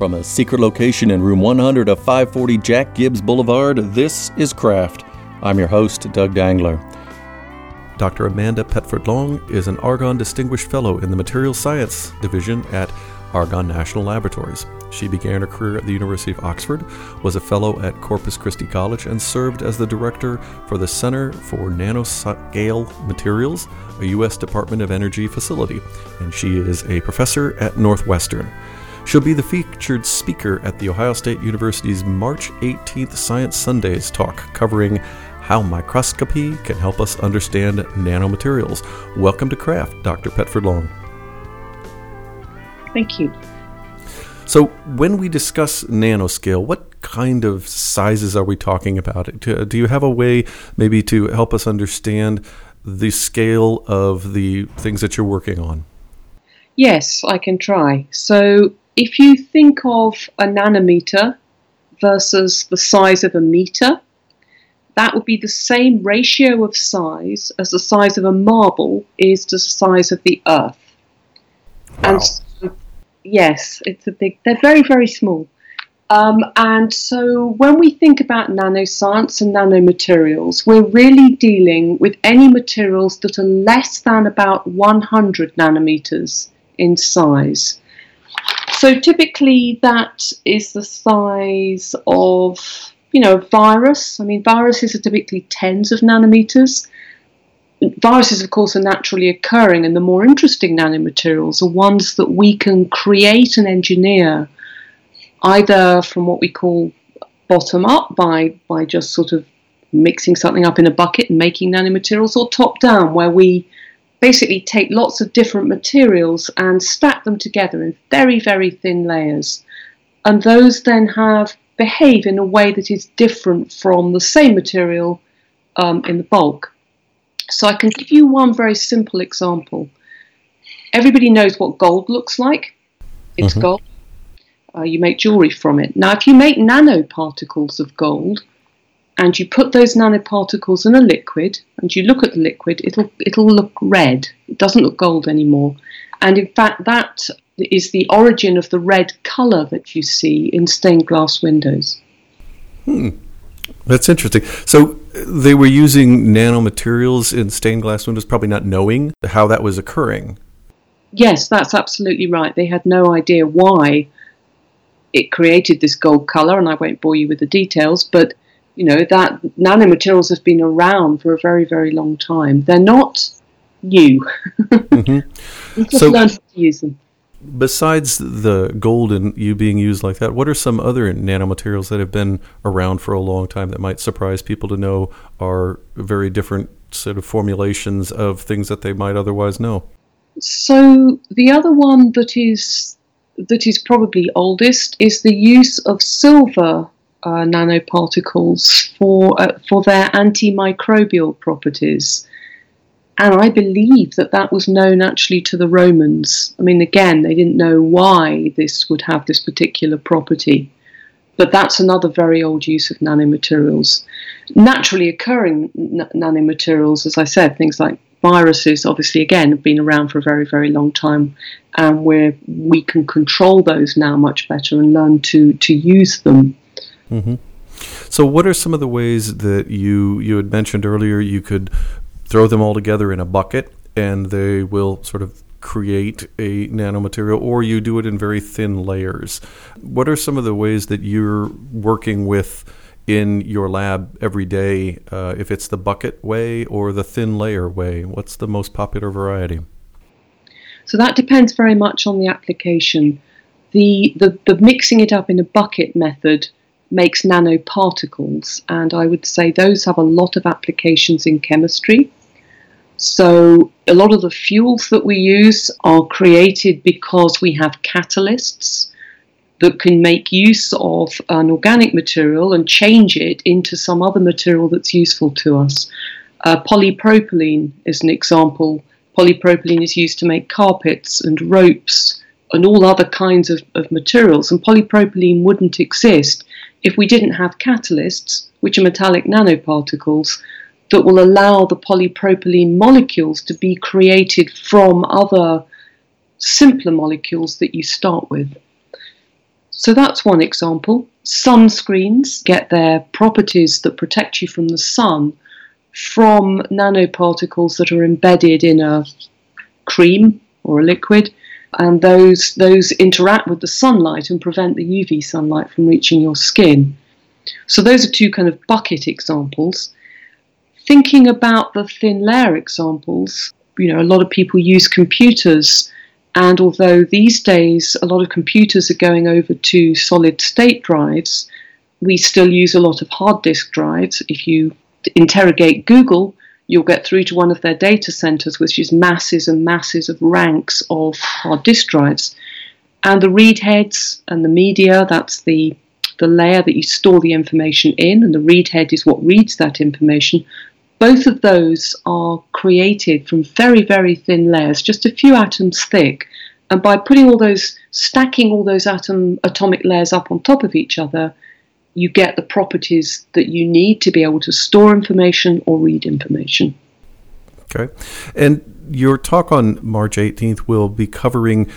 From a secret location in room 100 of 540 Jack Gibbs Boulevard, this is Craft. I'm your host, Doug Dangler. Dr. Amanda Petford-Long is an Argonne Distinguished Fellow in the Materials Science Division at Argonne National Laboratories. She began her career at the University of Oxford, was a fellow at Corpus Christi College, and served as the director for the Center for Nanoscale Materials, a U.S. Department of Energy facility, and she is a professor at Northwestern. She'll be the featured speaker at the Ohio State University's March 18th Science Sundays talk covering how microscopy can help us understand nanomaterials. Welcome to Craft, Dr. Petford-Long. Thank you. So when we discuss nanoscale, what kind of sizes are we talking about? Do you have a way maybe to help us understand the scale of the things that you're working on? Yes, I can try. So if you think of a nanometer versus the size of a meter, that would be the same ratio of size as the size of a marble is to the size of the Earth. Wow. And yes, it's a big, they're very, very small. And so when we think about nanoscience and nanomaterials, we're really dealing with any materials that are less than about 100 nanometers in size. So typically that is the size of, you know, a virus. I mean, viruses are typically tens of nanometers. Viruses, of course, are naturally occurring, and the more interesting nanomaterials are ones that we can create and engineer either from what we call bottom-up by just sort of mixing something up in a bucket and making nanomaterials, or top-down, where we basically take lots of different materials and stack them together in very, very thin layers. And those then behave in a way that is different from the same material in the bulk. So I can give you one very simple example. Everybody knows what gold looks like. It's gold. You make jewelry from it. Now, if you make nanoparticles of gold and you put those nanoparticles in a liquid and you look at the liquid, it'll look red. It doesn't look gold anymore. And in fact, that is the origin of the red color that you see in stained glass windows. That's interesting. So they were using nanomaterials in stained glass windows, probably not knowing how that was occurring. Yes, that's absolutely right. They had no idea why it created this gold color, and I won't bore you with the details, but you know that nanomaterials have been around for a very, very long time. They're not new. You just learned how to use them. Besides the gold and you being used like that, what are some other nanomaterials that have been around for a long time that might surprise people to know are very different sort of formulations of things that they might otherwise know? So the other one that is probably oldest is the use of silver nanoparticles for their antimicrobial properties. And I believe that was known actually to the Romans. I mean, again, they didn't know why this would have this particular property. But that's another very old use of nanomaterials. Naturally occurring nanomaterials, as I said, things like viruses, obviously, again, have been around for a very, very long time. And we can control those now much better and learn to use them. Mm-hmm. So what are some of the ways that you had mentioned earlier you could throw them all together in a bucket and they will sort of create a nanomaterial, or you do it in very thin layers? What are some of the ways that you're working with in your lab every day, if it's the bucket way or the thin layer way? What's the most popular variety? So that depends very much on the application. The mixing it up in a bucket method makes nanoparticles, and I would say those have a lot of applications in chemistry. So a lot of the fuels that we use are created because we have catalysts that can make use of an organic material and change it into some other material that's useful to us. Polypropylene is an example. Polypropylene is used to make carpets and ropes and all other kinds of materials, and polypropylene wouldn't exist if we didn't have catalysts, which are metallic nanoparticles, that will allow the polypropylene molecules to be created from other simpler molecules that you start with. So that's one example. Sunscreens get their properties that protect you from the sun from nanoparticles that are embedded in a cream or a liquid, and those interact with the sunlight and prevent the UV sunlight from reaching your skin. So those are two kind of bucket examples. Thinking about the thin layer examples, you know, a lot of people use computers, and although these days a lot of computers are going over to solid state drives, we still use a lot of hard disk drives. If you interrogate Google, you'll get through to one of their data centers, which is masses and masses of ranks of hard disk drives. And the read heads and the media, that's the layer that you store the information in, and the read head is what reads that information. Both of those are created from very, very thin layers, just a few atoms thick. And by putting all those, stacking all those atomic layers up on top of each other, you get the properties that you need to be able to store information or read information. Okay. And your talk on March 18th will be covering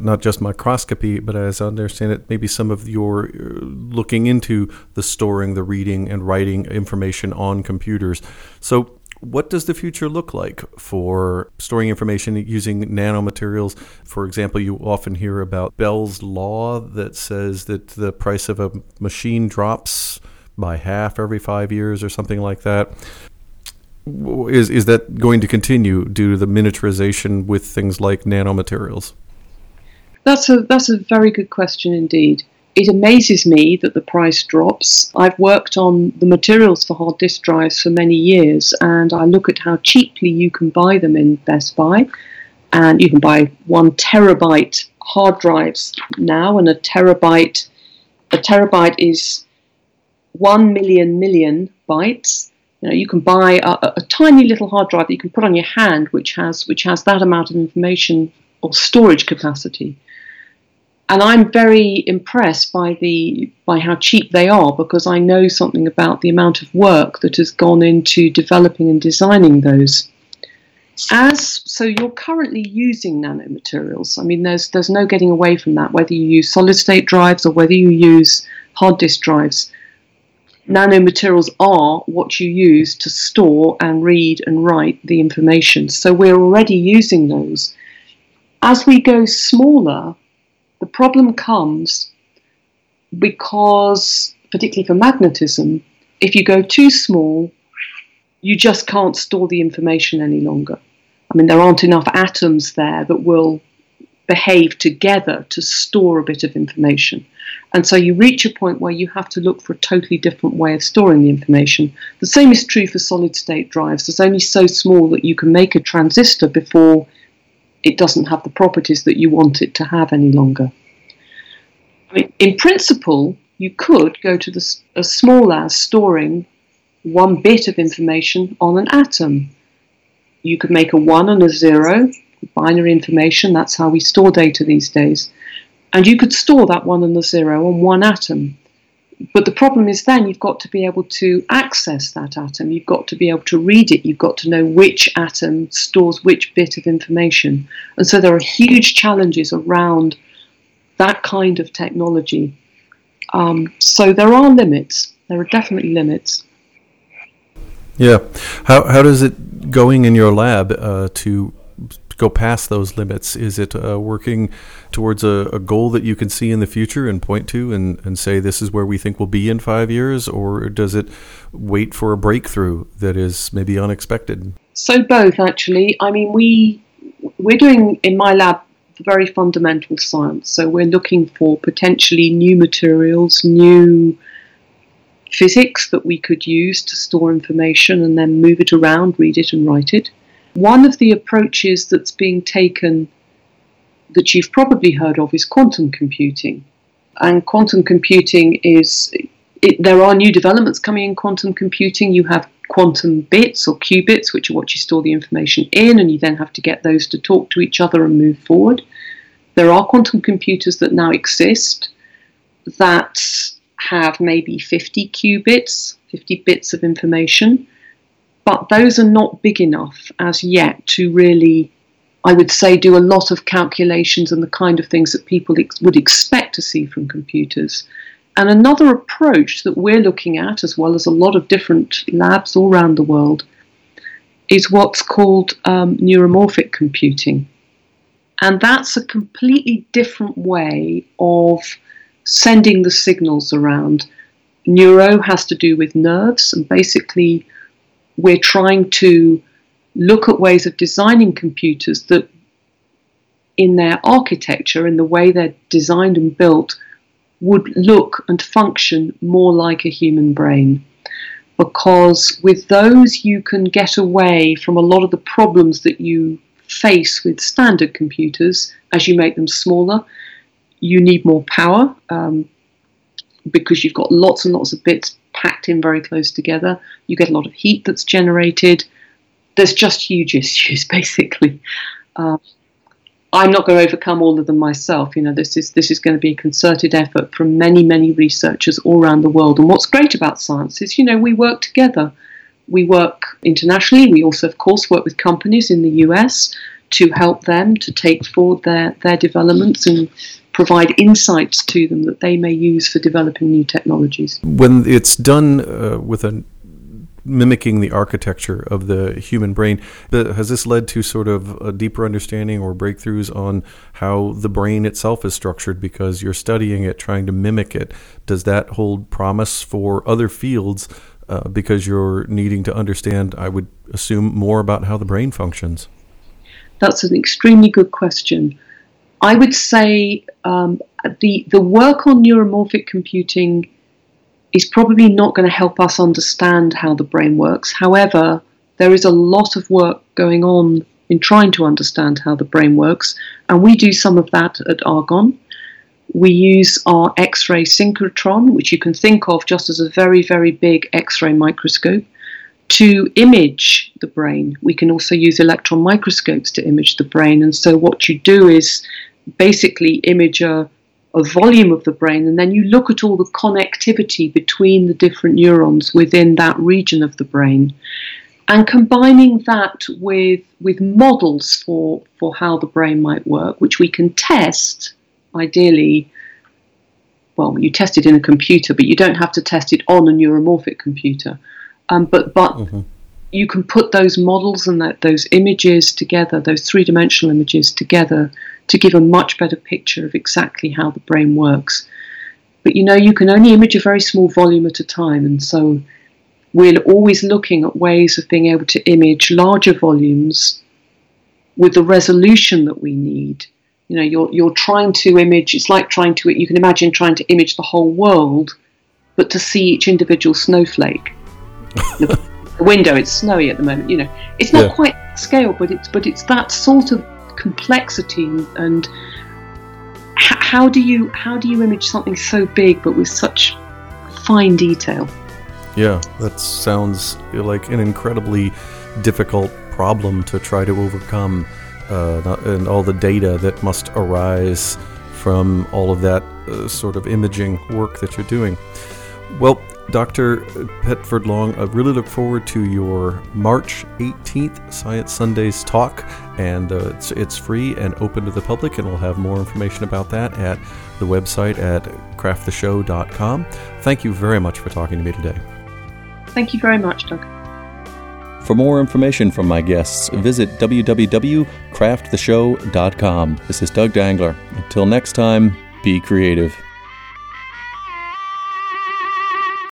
not just microscopy, but as I understand it, maybe some of your looking into the storing, the reading and writing information on computers. So what does the future look like for storing information using nanomaterials? For example, you often hear about Bell's Law that says that the price of a machine drops by half every 5 years or something like that. Is that going to continue due to the miniaturization with things like nanomaterials? That's a very good question indeed. It amazes me that the price drops. I've worked on the materials for hard disk drives for many years, and I look at how cheaply you can buy them in Best Buy. And you can buy 1 terabyte hard drives now, and a terabyte is 1 million bytes. You know, you can buy a tiny little hard drive that you can put on your hand, which has that amount of information or storage capacity. And I'm very impressed by how cheap they are, because I know something about the amount of work that has gone into developing and designing those. So you're currently using nanomaterials. I mean, there's no getting away from that, whether you use solid-state drives or whether you use hard disk drives. Nanomaterials are what you use to store and read and write the information. So we're already using those. As we go smaller, the problem comes because, particularly for magnetism, if you go too small, you just can't store the information any longer. I mean, there aren't enough atoms there that will behave together to store a bit of information. And so you reach a point where you have to look for a totally different way of storing the information. The same is true for solid-state drives. It's only so small that you can make a transistor before it doesn't have the properties that you want it to have any longer. I mean, in principle, you could go to as small as storing one bit of information on an atom. You could make a 1 and a 0, binary information. That's how we store data these days. And you could store that 1 and the 0 on one atom. But the problem is then you've got to be able to access that atom. You've got to be able to read it. You've got to know which atom stores which bit of information. And so there are huge challenges around that kind of technology. So there are limits. There are definitely limits. Yeah. How does it going in your lab to go past those limits? Is it working towards a goal that you can see in the future and point to and say this is where we think we'll be in 5 years, or does it wait for a breakthrough that is maybe unexpected? So both, actually. I mean, we're doing in my lab very fundamental science, so we're looking for potentially new materials, new physics that we could use to store information and then move it around, read it and write it. One of the approaches that's being taken that you've probably heard of is quantum computing. And quantum computing there are new developments coming in quantum computing. You have quantum bits or qubits, which are what you store the information in, and you then have to get those to talk to each other and move forward. There are quantum computers that now exist that have maybe 50 qubits, 50 bits of information. But those are not big enough as yet to really I would say, do a lot of calculations and the kind of things that people would expect to see from computers. And another approach that we're looking at, as well as a lot of different labs all around the world, is what's called neuromorphic computing. And that's a completely different way of sending the signals around. Neuro has to do with nerves, and basically we're trying to look at ways of designing computers that in their architecture, in the way they're designed and built, would look and function more like a human brain. Because with those you can get away from a lot of the problems that you face with standard computers. As you make them smaller, you need more power because you've got lots and lots of bits packed in very close together. You get a lot of heat that's generated. There's just huge issues, basically. I'm not going to overcome all of them myself. You know, this is going to be a concerted effort from many, many researchers all around the world. And what's great about science is, you know, we work together. We work internationally. We also, of course, work with companies in the US to help them to take forward their developments and provide insights to them that they may use for developing new technologies. When it's done with a mimicking the architecture of the human brain, has this led to sort of a deeper understanding or breakthroughs on how the brain itself is structured? Because you're studying it, trying to mimic it. Does that hold promise for other fields because you're needing to understand, I would assume, more about how the brain functions? That's an extremely good question. I would say the work on neuromorphic computing is probably not going to help us understand how the brain works. However, there is a lot of work going on in trying to understand how the brain works, and we do some of that at Argonne. We use our X-ray synchrotron, which you can think of just as a very, very big X-ray microscope, to image the brain. We can also use electron microscopes to image the brain, and so what you do is basically image a volume of the brain, and then you look at all the connectivity between the different neurons within that region of the brain, and combining that with models for how the brain might work, which we can test, ideally. Well, you test it in a computer, but you don't have to test it on a neuromorphic computer. But you can put those models and those images together, those three-dimensional images together, to give a much better picture of exactly how the brain works. But you know, you can only image a very small volume at a time, and so we're always looking at ways of being able to image larger volumes with the resolution that we need. You know, you're trying to image, it's like you can imagine trying to image the whole world, but to see each individual snowflake. The window, it's snowy at the moment, you know. It's not quite scale, but it's that sort of complexity, and how do you image something so big but with such fine detail? Yeah, that sounds like an incredibly difficult problem to try to overcome, and all the data that must arise from all of that sort of imaging work that you're doing. Well, Dr. Petford-Long, I really look forward to your March 18th Science Sundays talk, and it's free and open to the public, and we'll have more information about that at the website at crafttheshow.com. Thank you very much for talking to me today. Thank you very much, Doug. For more information from my guests, visit www.crafttheshow.com. This is Doug Dangler. Until next time, be creative.